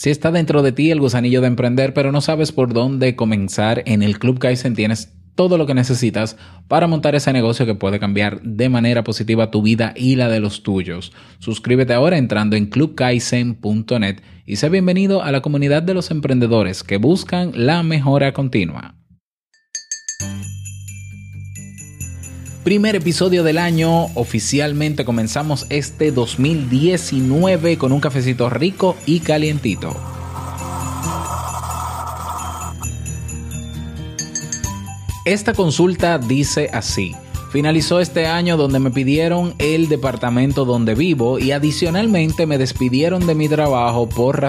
Si está dentro de ti el gusanillo de emprender, pero no sabes por dónde comenzar, en el Club Kaizen tienes todo lo que necesitas para montar ese negocio que puede cambiar de manera positiva tu vida y la de los tuyos. Suscríbete ahora entrando en clubkaizen.net y sé bienvenido a la comunidad de los emprendedores que buscan la mejora continua. Primer episodio del año, oficialmente comenzamos este 2019 con un cafecito rico y calientito. Esta consulta dice así: finalizó este año donde me pidieron el departamento donde vivo y adicionalmente me despidieron de mi trabajo por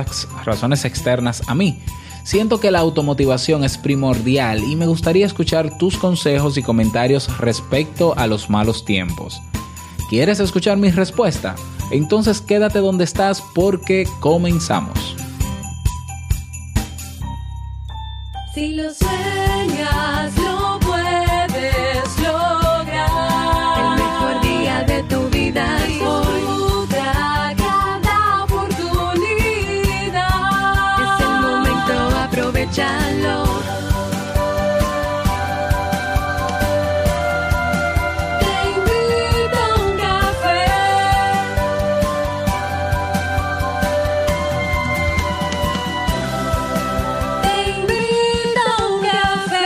razones externas a mí. Siento que la automotivación es primordial y me gustaría escuchar tus consejos y comentarios respecto a los malos tiempos. ¿Quieres escuchar mi respuesta? Entonces quédate donde estás porque comenzamos. Si lo sueñas, lo puedes lograr. El mejor día de tu vida es hoy. Chalo. Te invito a un café. Te invito a un café.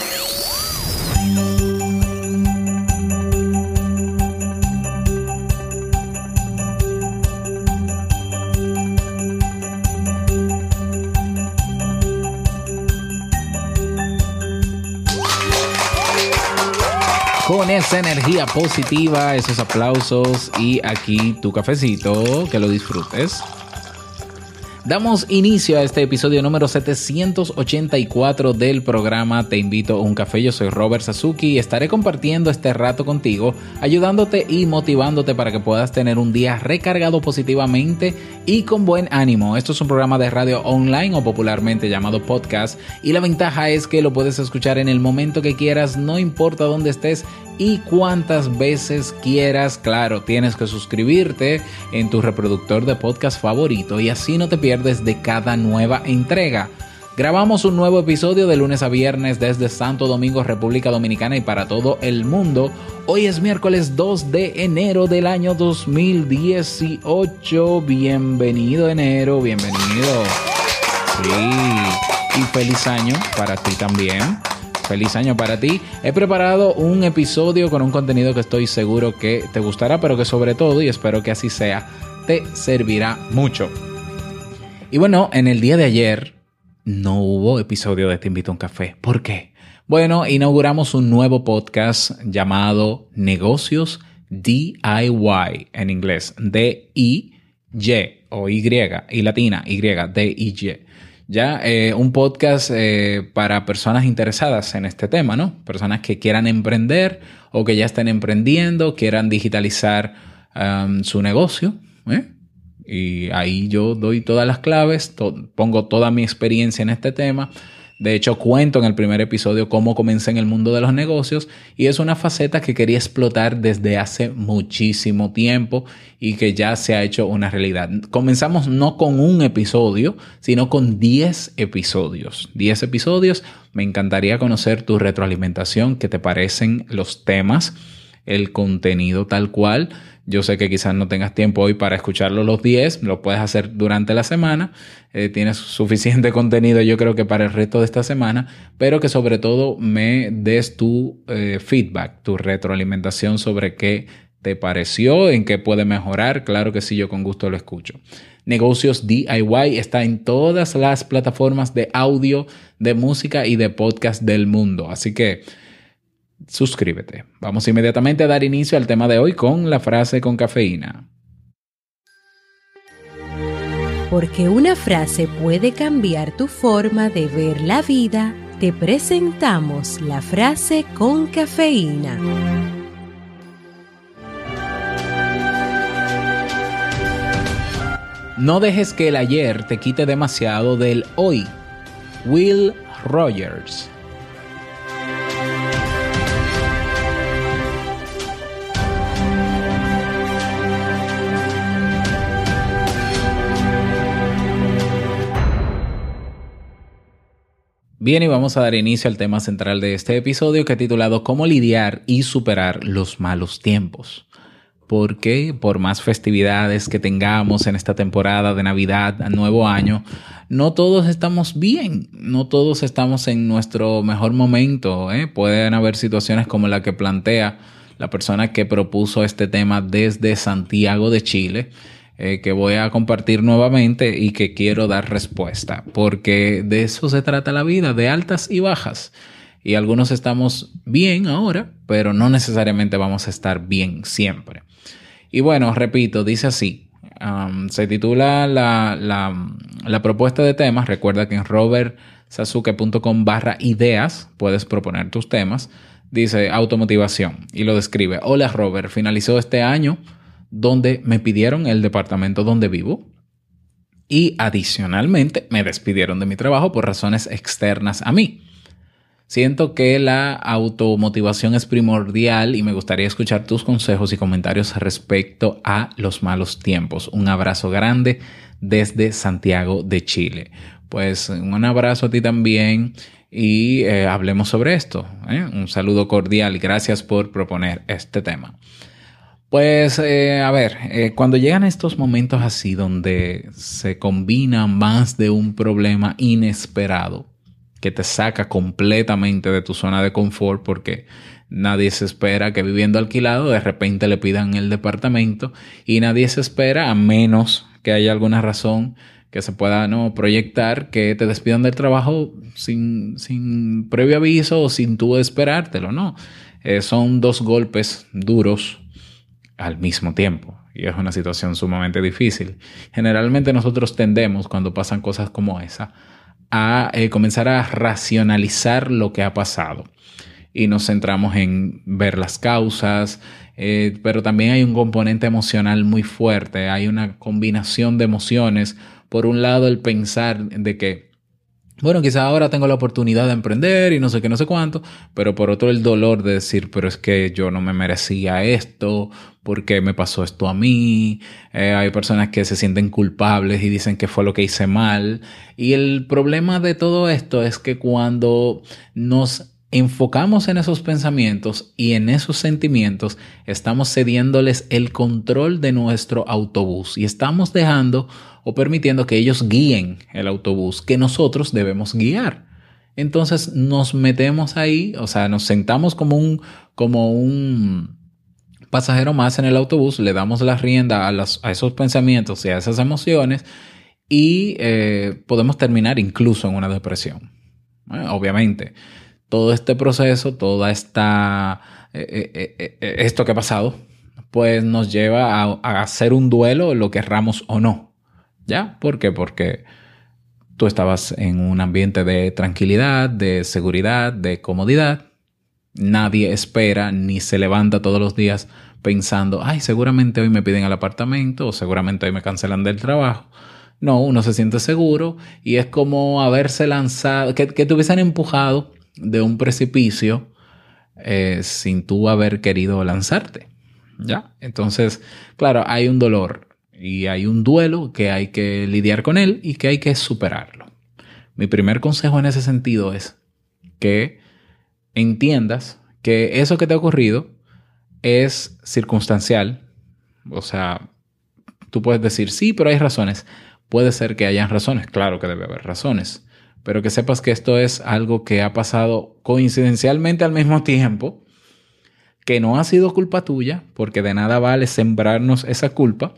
Con esa energía positiva, esos aplausos y aquí tu cafecito, que lo disfrutes. Damos inicio a este episodio número 784 del programa Te Invito a un Café. Yo soy Robert Sasuki y estaré compartiendo este rato contigo, ayudándote y motivándote para que puedas tener un día recargado positivamente y con buen ánimo. Esto es un programa de radio online o popularmente llamado podcast y la ventaja es que lo puedes escuchar en el momento que quieras, no importa dónde estés y cuántas veces quieras. Claro, tienes que suscribirte en tu reproductor de podcast favorito y así no te pierdes de cada nueva entrega. Grabamos un nuevo episodio de lunes a viernes desde Santo Domingo, República Dominicana y para todo el mundo. Hoy es miércoles 2 de enero del año 2018. Bienvenido enero, bienvenido. Sí, y feliz año para ti también. Feliz año para ti. He preparado un episodio con un contenido que estoy seguro que te gustará, pero que sobre todo, y espero que así sea, te servirá mucho. Y bueno, en el día de ayer no hubo episodio de Te Invito a un Café. ¿Por qué? Bueno, inauguramos un nuevo podcast llamado Negocios DIY, en inglés, D-I-Y o Y, y latina, Y, D-I-Y. Ya, un podcast para personas interesadas en este tema, ¿no? Personas que quieran emprender o que ya estén emprendiendo, quieran digitalizar su negocio, ¿eh? Y ahí yo doy todas las claves, pongo toda mi experiencia en este tema. De hecho, cuento en el primer episodio cómo comencé en el mundo de los negocios y es una faceta que quería explotar desde hace muchísimo tiempo y que ya se ha hecho una realidad. Comenzamos no con un episodio, sino con 10 episodios. 10 episodios. Me encantaría conocer tu retroalimentación, qué te parecen los temas, el contenido tal cual. Yo sé que quizás no tengas tiempo hoy para escucharlo los 10, lo puedes hacer durante la semana, tienes suficiente contenido yo creo que para el resto de esta semana, pero que sobre todo me des tu feedback, tu retroalimentación sobre qué te pareció, en qué puede mejorar. Claro que sí, yo con gusto lo escucho. Negocios DIY está en todas las plataformas de audio, de música y de podcast del mundo, así que suscríbete. Vamos inmediatamente a dar inicio al tema de hoy con la frase con cafeína. Porque una frase puede cambiar tu forma de ver la vida, te presentamos la frase con cafeína. No dejes que el ayer te quite demasiado del hoy. Will Rogers. Bien, y vamos a dar inicio al tema central de este episodio, que he titulado Cómo lidiar y superar los malos tiempos. Porque por más festividades que tengamos en esta temporada de Navidad, Nuevo Año, no todos estamos bien, no todos estamos en nuestro mejor momento, ¿eh? Pueden haber situaciones como la que plantea la persona que propuso este tema desde Santiago de Chile, que voy a compartir nuevamente y que quiero dar respuesta, porque de eso se trata la vida, de altas y bajas. Y algunos estamos bien ahora, pero no necesariamente vamos a estar bien siempre. Y bueno, repito, dice así, se titula la propuesta de temas. Recuerda que en robertsasuke.com/ideas puedes proponer tus temas. Dice automotivación y lo describe. Hola Robert, finalizó este año donde me pidieron el departamento donde vivo y adicionalmente me despidieron de mi trabajo por razones externas a mí. Siento que la automotivación es primordial y me gustaría escuchar tus consejos y comentarios respecto a los malos tiempos. Un abrazo grande desde Santiago de Chile. Pues un abrazo a ti también y hablemos sobre esto, ¿eh? Un saludo cordial. Gracias por proponer este tema. Pues cuando llegan estos momentos así donde se combina más de un problema inesperado que te saca completamente de tu zona de confort, porque nadie se espera que viviendo alquilado de repente le pidan el departamento, y nadie se espera, a menos que haya alguna razón que se pueda proyectar, que te despidan del trabajo sin previo aviso o sin tú esperártelo, ¿no? Son dos golpes duros al mismo tiempo y es una situación sumamente difícil. Generalmente nosotros tendemos, cuando pasan cosas como esa, a comenzar a racionalizar lo que ha pasado y nos centramos en ver las causas, pero también hay un componente emocional muy fuerte. Hay una combinación de emociones. Por un lado, el pensar de que bueno, quizá ahora tengo la oportunidad de emprender y no sé qué, no sé cuánto, pero por otro el dolor de decir, pero es que yo no me merecía esto, ¿por qué me pasó esto a mí? Hay personas que se sienten culpables y dicen que fue lo que hice mal. Y el problema de todo esto es que cuando nos enfocamos en esos pensamientos y en esos sentimientos, estamos cediéndoles el control de nuestro autobús y estamos dejando o permitiendo que ellos guíen el autobús que nosotros debemos guiar. Entonces nos metemos ahí, o sea, nos sentamos como un pasajero más en el autobús, le damos la rienda a esos pensamientos y a esas emociones y podemos terminar incluso en una depresión. Obviamente, todo este proceso, esto que ha pasado, pues nos lleva a hacer un duelo, lo querramos o no. ¿Ya? ¿Por qué? Porque tú estabas en un ambiente de tranquilidad, de seguridad, de comodidad. Nadie espera ni se levanta todos los días pensando, ay, seguramente hoy me piden el apartamento o seguramente hoy me cancelan del trabajo. No, uno se siente seguro y es como haberse lanzado, que te hubiesen empujado de un precipicio sin tú haber querido lanzarte. ¿Ya? Entonces, claro, hay un dolor. Y hay un duelo que hay que lidiar con él y que hay que superarlo. Mi primer consejo en ese sentido es que entiendas que eso que te ha ocurrido es circunstancial. O sea, tú puedes decir, sí, pero hay razones. Puede ser que hayan razones. Claro que debe haber razones. Pero que sepas que esto es algo que ha pasado coincidencialmente al mismo tiempo, que no ha sido culpa tuya, porque de nada vale sembrarnos esa culpa,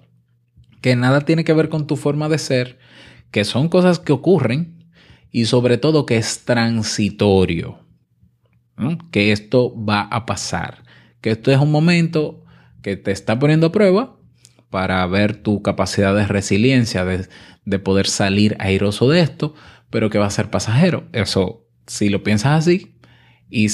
que nada tiene que ver con tu forma de ser, que son cosas que ocurren y sobre todo que es transitorio, ¿no? Que esto va a pasar, que esto es un momento que te está poniendo a prueba para ver tu capacidad de resiliencia, de poder salir airoso de esto, pero que va a ser pasajero. Eso, si lo piensas así y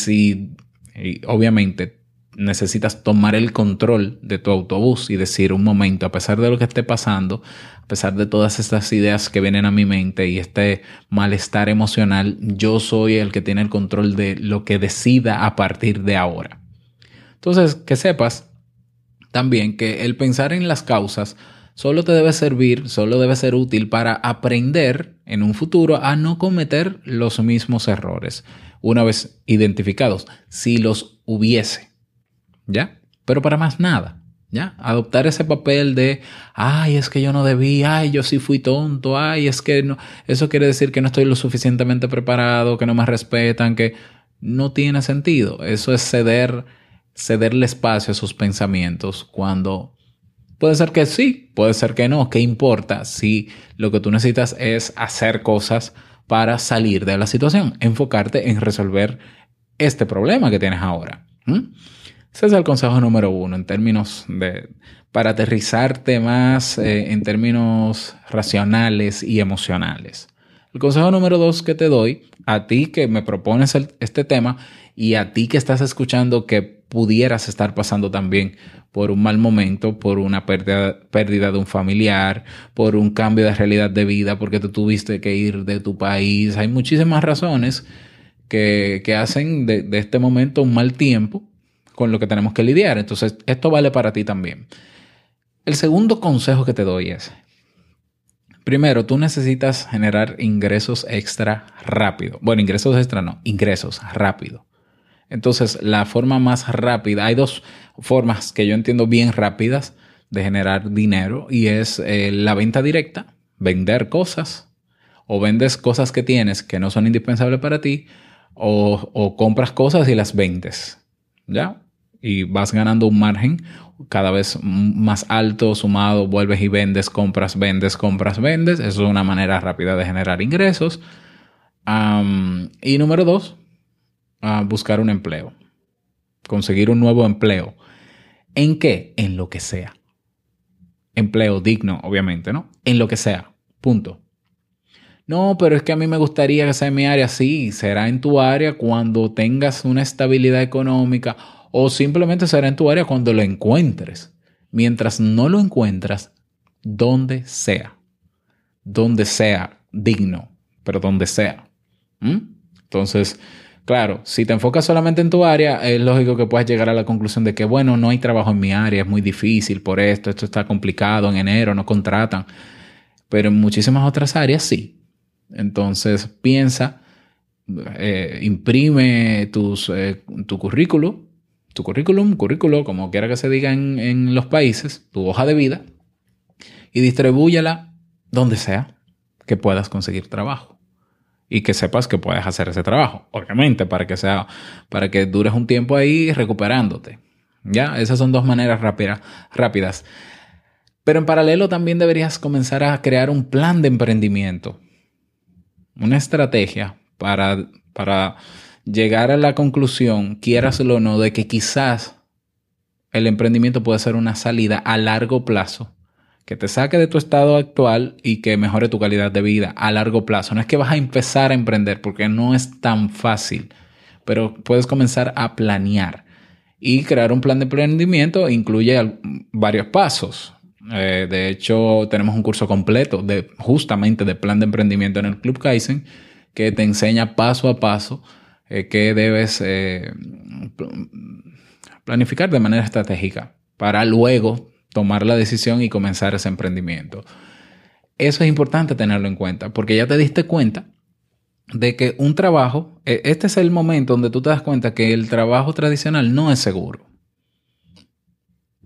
obviamente necesitas tomar el control de tu autobús y decir un momento, a pesar de lo que esté pasando, a pesar de todas estas ideas que vienen a mi mente y este malestar emocional, yo soy el que tiene el control de lo que decida a partir de ahora. Entonces, que sepas también que el pensar en las causas solo te debe servir, solo debe ser útil para aprender en un futuro a no cometer los mismos errores una vez identificados, si los hubiese, ¿ya? Pero para más nada, ¿ya? Adoptar ese papel de, ay, es que yo no debí, ay, yo sí fui tonto, ay, es que no, eso quiere decir que no estoy lo suficientemente preparado, que no me respetan, que no tiene sentido. Eso es cederle espacio a sus pensamientos cuando... Puede ser que sí, puede ser que no. ¿Qué importa si lo que tú necesitas es hacer cosas para salir de la situación? Enfocarte en resolver este problema que tienes ahora. Ese es el consejo número uno en términos de... para aterrizarte más en términos racionales y emocionales. El consejo número dos que te doy a ti que me propones este tema y a ti que estás escuchando que pudieras estar pasando también por un mal momento, por una pérdida de un familiar, por un cambio de realidad de vida, porque tú tuviste que ir de tu país. Hay muchísimas razones que hacen de este momento un mal tiempo con lo que tenemos que lidiar. Entonces, esto vale para ti también. El segundo consejo que te doy es, primero, tú necesitas generar ingresos extra rápido. Bueno, ingresos extra no, ingresos rápido. Entonces, la forma más rápida, hay dos formas que yo entiendo bien rápidas de generar dinero y es la venta directa, vender cosas o vendes cosas que tienes que no son indispensables para ti o compras cosas y las vendes, ¿ya? Y vas ganando un margen cada vez más alto, sumado, vuelves y vendes, compras, vendes, compras, vendes. Eso es una manera rápida de generar ingresos. Y número dos, a buscar un empleo, conseguir un nuevo empleo. ¿En qué? En lo que sea. Empleo digno, obviamente, ¿no? En lo que sea, punto. No, pero es que a mí me gustaría que sea en mi área. Sí, será en tu área cuando tengas una estabilidad económica o simplemente será en tu área cuando lo encuentres. Mientras no lo encuentras, donde sea digno, pero donde sea. Entonces, claro, si te enfocas solamente en tu área, es lógico que puedas llegar a la conclusión de que, bueno, no hay trabajo en mi área, es muy difícil por esto está complicado, en enero no contratan, pero en muchísimas otras áreas sí. Entonces piensa, imprime tu currículum, como quiera que se diga en los países, tu hoja de vida y distribúyela donde sea que puedas conseguir trabajo. Y que sepas que puedes hacer ese trabajo, obviamente, para que dures un tiempo ahí recuperándote. ¿Ya? Esas son dos maneras rápidas. Pero en paralelo también deberías comenzar a crear un plan de emprendimiento, una estrategia para llegar a la conclusión, quiéraslo o no, de que quizás el emprendimiento puede ser una salida a largo plazo que te saque de tu estado actual y que mejore tu calidad de vida a largo plazo. No es que vas a empezar a emprender porque no es tan fácil, pero puedes comenzar a planear y crear un plan de emprendimiento. Incluye varios pasos. De hecho, tenemos un curso completo justamente de plan de emprendimiento en el Club Kaizen que te enseña paso a paso qué debes planificar de manera estratégica para luego tomar la decisión y comenzar ese emprendimiento. Eso es importante tenerlo en cuenta porque ya te diste cuenta de que un trabajo, este es el momento donde tú te das cuenta que el trabajo tradicional no es seguro.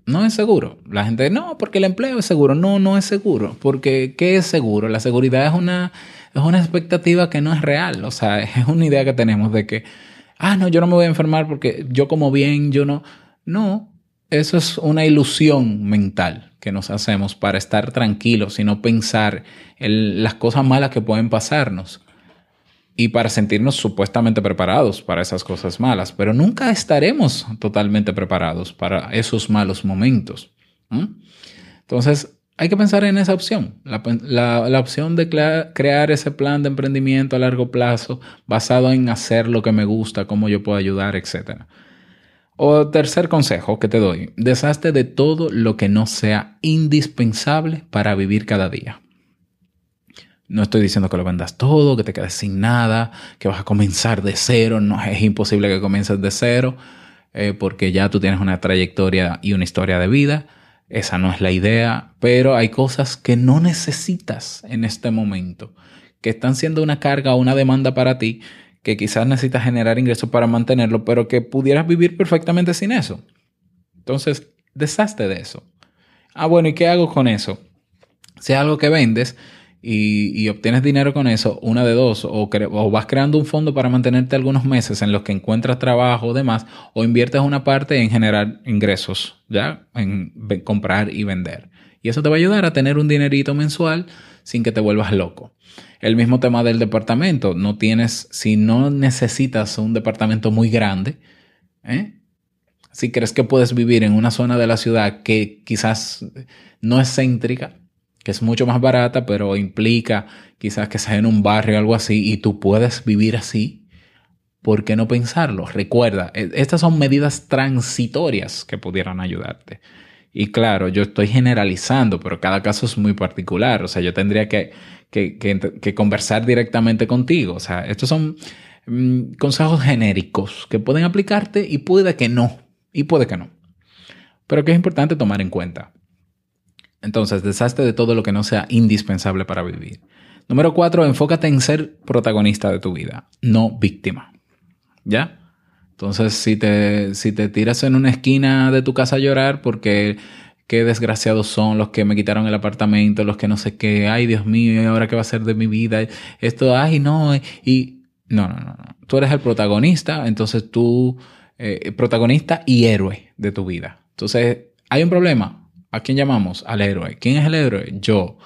No es seguro. La gente, no, porque el empleo es seguro. No, no es seguro. Porque ¿qué es seguro? La seguridad es una expectativa que no es real. O sea, es una idea que tenemos de que, no, yo no me voy a enfermar porque yo como bien, yo no. No. Eso es una ilusión mental que nos hacemos para estar tranquilos y no pensar en las cosas malas que pueden pasarnos y para sentirnos supuestamente preparados para esas cosas malas. Pero nunca estaremos totalmente preparados para esos malos momentos. Entonces hay que pensar en esa opción, la opción de crear ese plan de emprendimiento a largo plazo basado en hacer lo que me gusta, cómo yo puedo ayudar, etcétera. O tercer consejo que te doy, deshazte de todo lo que no sea indispensable para vivir cada día. No estoy diciendo que lo vendas todo, que te quedes sin nada, que vas a comenzar de cero. No, es imposible que comiences de cero porque ya tú tienes una trayectoria y una historia de vida. Esa no es la idea, pero hay cosas que no necesitas en este momento, que están siendo una carga o una demanda para ti, que quizás necesitas generar ingresos para mantenerlo, pero que pudieras vivir perfectamente sin eso. Entonces, deshazte de eso. Ah, bueno, ¿y qué hago con eso? Si es algo que vendes y obtienes dinero con eso, una de dos, o vas creando un fondo para mantenerte algunos meses en los que encuentras trabajo o demás, o inviertes una parte en generar ingresos, ¿ya? En comprar y vender. Y eso te va a ayudar a tener un dinerito mensual sin que te vuelvas loco. El mismo tema del departamento. No tienes, si no necesitas un departamento muy grande, si crees que puedes vivir en una zona de la ciudad que quizás no es céntrica, que es mucho más barata, pero implica quizás que sea en un barrio o algo así, y tú puedes vivir así, ¿por qué no pensarlo? Recuerda, estas son medidas transitorias que pudieran ayudarte. Y claro, yo estoy generalizando, pero cada caso es muy particular. O sea, yo tendría que conversar directamente contigo. O sea, estos son consejos genéricos que pueden aplicarte y puede que no. Pero que es importante tomar en cuenta. Entonces, deshazte de todo lo que no sea indispensable para vivir. Número 4, enfócate en ser protagonista de tu vida, no víctima. ¿Ya? Entonces, si te tiras en una esquina de tu casa a llorar porque qué desgraciados son los que me quitaron el apartamento, los que no sé qué, ay Dios mío, ¿y ahora qué va a ser de mi vida? Esto, ay no, no. Tú eres el protagonista, entonces tú, protagonista y héroe de tu vida. Entonces, hay un problema. ¿A quién llamamos? Al héroe. ¿Quién es el héroe? Yo.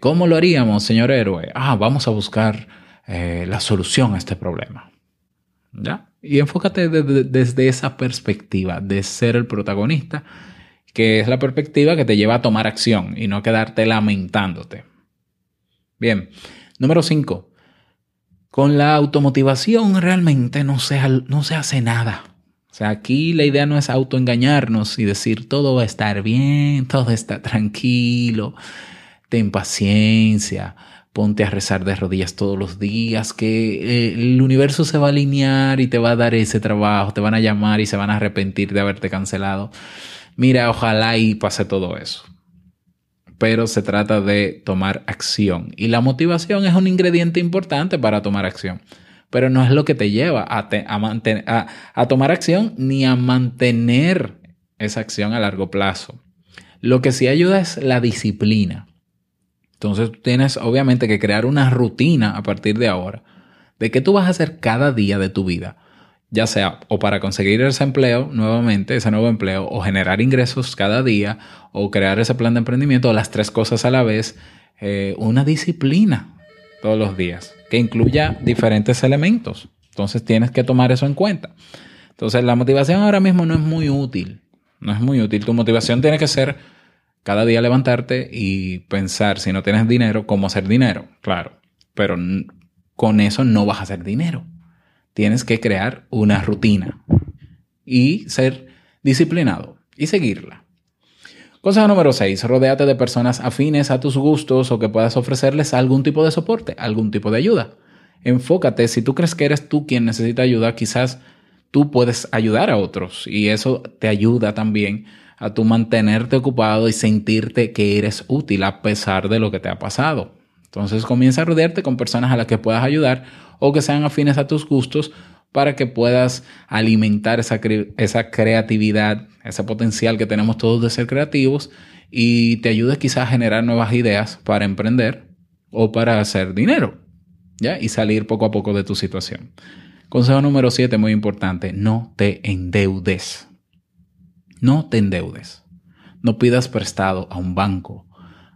¿Cómo lo haríamos, señor héroe? Ah, vamos a buscar la solución a este problema. ¿Ya? Y enfócate desde esa perspectiva de ser el protagonista, que es la perspectiva que te lleva a tomar acción y no quedarte lamentándote. Bien, número 5. Con la automotivación realmente no se hace nada. O sea, aquí la idea no es autoengañarnos y decir todo va a estar bien, todo está tranquilo, ten paciencia. Ponte a rezar de rodillas todos los días, que el universo se va a alinear y te va a dar ese trabajo, te van a llamar y se van a arrepentir de haberte cancelado. Mira, ojalá y pase todo eso. Pero se trata de tomar acción. Y la motivación es un ingrediente importante para tomar acción. Pero no es lo que te lleva a tomar acción ni a mantener esa acción a largo plazo. Lo que sí ayuda es la disciplina. Entonces tú tienes obviamente que crear una rutina a partir de ahora de qué tú vas a hacer cada día de tu vida, ya sea o para conseguir ese empleo nuevamente, ese nuevo empleo, o generar ingresos cada día, o crear ese plan de emprendimiento, o las tres cosas a la vez, una disciplina todos los días que incluya diferentes elementos. Entonces tienes que tomar eso en cuenta. Entonces la motivación ahora mismo no es muy útil. Tu motivación tiene que ser cada día levantarte y pensar, si no tienes dinero, cómo hacer dinero. Claro, pero con eso no vas a hacer dinero. Tienes que crear una rutina y ser disciplinado y seguirla. Consejo número 6. Rodéate de personas afines a tus gustos o que puedas ofrecerles algún tipo de soporte, algún tipo de ayuda. Enfócate, si tú crees que eres tú quien necesita ayuda, quizás tú puedes ayudar a otros y eso te ayuda también a tu mantenerte ocupado y sentirte que eres útil a pesar de lo que te ha pasado. Entonces comienza a rodearte con personas a las que puedas ayudar o que sean afines a tus gustos para que puedas alimentar esa creatividad, ese potencial que tenemos todos de ser creativos y te ayude quizás a generar nuevas ideas para emprender o para hacer dinero, ¿ya? Y salir poco a poco de tu situación. Consejo número 7, muy importante, no te endeudes. No te endeudes. No pidas prestado a un banco.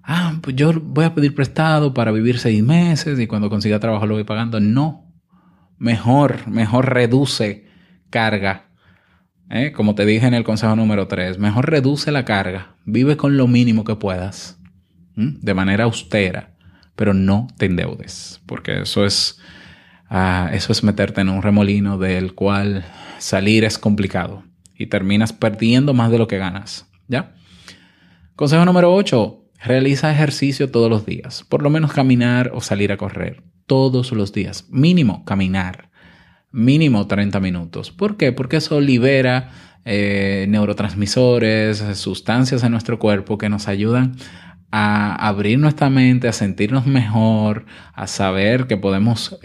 Ah, pues yo voy a pedir prestado para vivir 6 meses y cuando consiga trabajo lo voy pagando. No. Mejor reduce carga. Como te dije en el consejo número 3, mejor reduce la carga. Vive con lo mínimo que puedas, de manera austera, pero no te endeudes, porque eso es meterte en un remolino del cual salir es complicado. Y terminas perdiendo más de lo que ganas, ¿ya? Consejo número 8. Realiza ejercicio todos los días. Por lo menos caminar o salir a correr. Todos los días. Mínimo caminar. Mínimo 30 minutos. ¿Por qué? Porque eso libera neurotransmisores, sustancias en nuestro cuerpo que nos ayudan a abrir nuestra mente, a sentirnos mejor, a saber que podemos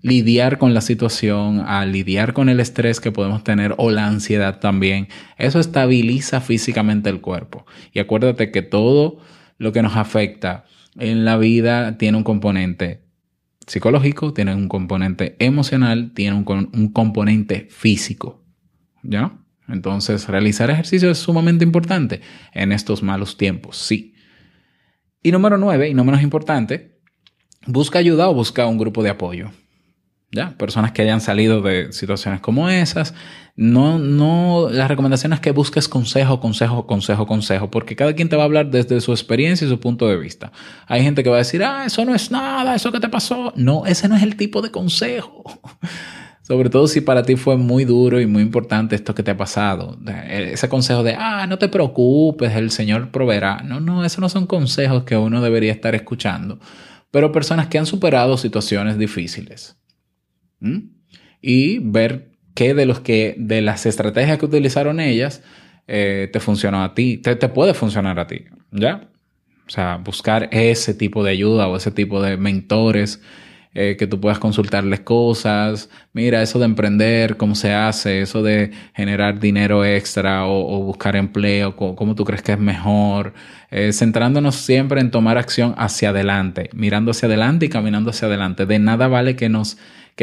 lidiar con la situación, a lidiar con el estrés que podemos tener o la ansiedad también. Eso estabiliza físicamente el cuerpo. Y acuérdate que todo lo que nos afecta en la vida tiene un componente psicológico, tiene un componente emocional, tiene un componente físico, ¿ya? Entonces, realizar ejercicio es sumamente importante en estos malos tiempos, sí. Y número 9, y no menos importante, busca ayuda o busca un grupo de apoyo, ¿ya? Personas que hayan salido de situaciones como esas. No, la recomendación es que busques consejo, porque cada quien te va a hablar desde su experiencia y su punto de vista. Hay gente que va a decir, eso no es nada, eso que te pasó. No, ese no es el tipo de consejo. Sobre todo si para ti fue muy duro y muy importante esto que te ha pasado. Ese consejo de, no te preocupes, el Señor proveerá. No, esos no son consejos que uno debería estar escuchando. Pero personas que han superado situaciones difíciles. Y ver qué de las estrategias que utilizaron ellas te funcionó a ti, te puede funcionar a ti, ¿ya? O sea, buscar ese tipo de ayuda o ese tipo de mentores que tú puedas consultarles cosas. Mira, eso de emprender, ¿cómo se hace? Eso de generar dinero extra o buscar empleo, ¿cómo tú crees que es mejor? Centrándonos siempre en tomar acción hacia adelante, mirando hacia adelante y caminando hacia adelante. De nada vale que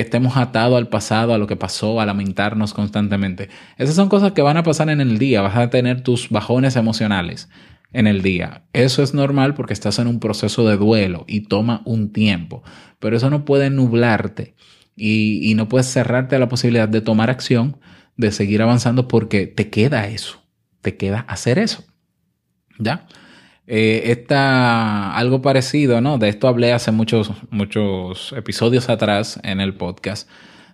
estemos atados al pasado, a lo que pasó, a lamentarnos constantemente. Esas son cosas que van a pasar en el día. Vas a tener tus bajones emocionales en el día. Eso es normal porque estás en un proceso de duelo y toma un tiempo. Pero eso no puede nublarte y no puedes cerrarte a la posibilidad de tomar acción, de seguir avanzando, porque te queda eso. Te queda hacer eso. ¿Ya? Algo parecido, ¿no? De esto hablé hace muchos episodios atrás en el podcast,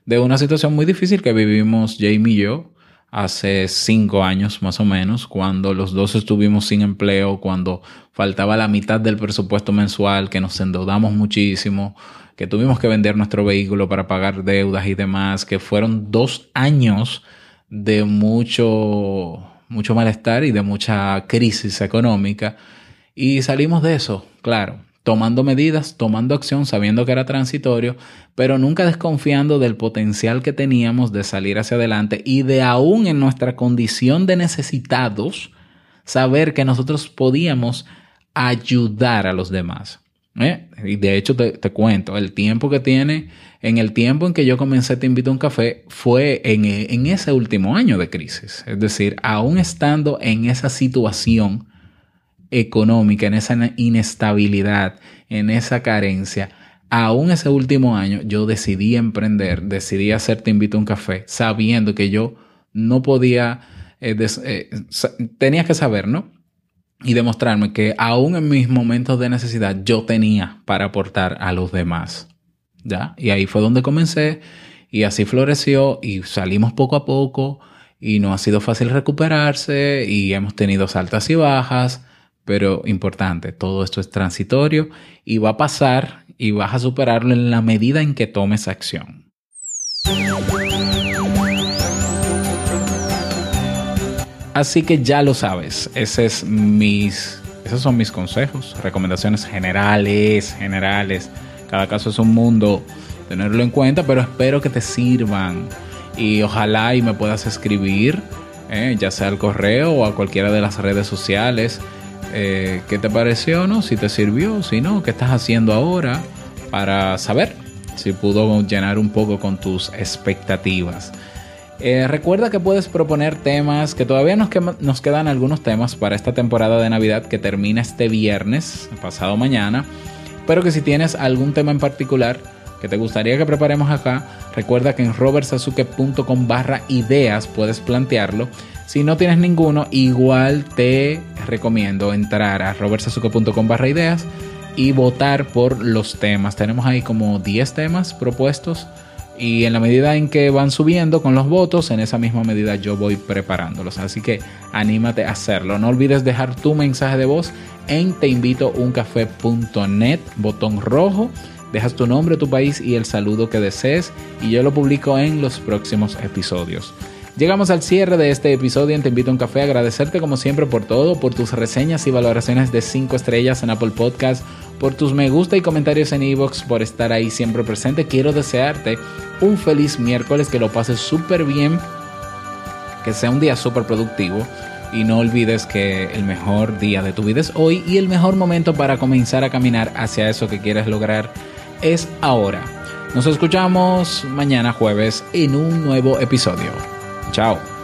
de una situación muy difícil que vivimos Jaime y yo hace 5 años más o menos, cuando los dos estuvimos sin empleo, cuando faltaba la mitad del presupuesto mensual, que nos endeudamos muchísimo, que tuvimos que vender nuestro vehículo para pagar deudas y demás, que fueron 2 años de mucho malestar y de mucha crisis económica. Y salimos de eso, claro, tomando medidas, tomando acción, sabiendo que era transitorio, pero nunca desconfiando del potencial que teníamos de salir hacia adelante y de, aún en nuestra condición de necesitados, saber que nosotros podíamos ayudar a los demás. Y de hecho te cuento, el tiempo en que yo comencé Te Invito a un Café fue en ese último año de crisis. Es decir, aún estando en esa situación económica, en esa inestabilidad, en esa carencia, aún ese último año yo decidí emprender, decidí hacer Te Invito a un Café, sabiendo que yo no podía, tenía que saber, ¿no? Y demostrarme que aún en mis momentos de necesidad yo tenía para aportar a los demás, ¿ya? Y ahí fue donde comencé y así floreció y salimos poco a poco y no ha sido fácil recuperarse y hemos tenido altas y bajas, pero importante, todo esto es transitorio y va a pasar y vas a superarlo en la medida en que tomes acción. Así que ya lo sabes, esos son mis consejos, recomendaciones generales. Cada caso es un mundo, tenerlo en cuenta, pero espero que te sirvan. Y ojalá y me puedas escribir, ya sea al correo o a cualquiera de las redes sociales. ¿Qué te pareció, no? Si te sirvió, si no, ¿qué estás haciendo ahora? Para saber si pudo llenar un poco con tus expectativas. Recuerda que puedes proponer temas, que todavía nos quedan algunos temas para esta temporada de Navidad que termina este viernes, pasado mañana, pero que si tienes algún tema en particular que te gustaría que preparemos acá, recuerda que en robertsasuke.com/ideas puedes plantearlo. Si no tienes ninguno, igual te recomiendo entrar a robertsasuke.com/ideas y votar por los temas. Tenemos ahí como 10 temas propuestos. Y en la medida en que van subiendo con los votos, en esa misma medida yo voy preparándolos. Así que anímate a hacerlo. No olvides dejar tu mensaje de voz en teinvitouncafé.net, botón rojo. Dejas tu nombre, tu país y el saludo que desees. Y yo lo publico en los próximos episodios. Llegamos al cierre de este episodio en Te Invito a un Café. Agradecerte como siempre por todo, por tus reseñas y valoraciones de 5 estrellas en Apple Podcast, por tus me gusta y comentarios en iVoox, por estar ahí siempre presente. Quiero desearte un feliz miércoles, que lo pases súper bien, que sea un día súper productivo. Y no olvides que el mejor día de tu vida es hoy y el mejor momento para comenzar a caminar hacia eso que quieres lograr es ahora. Nos escuchamos mañana jueves en un nuevo episodio. Chao.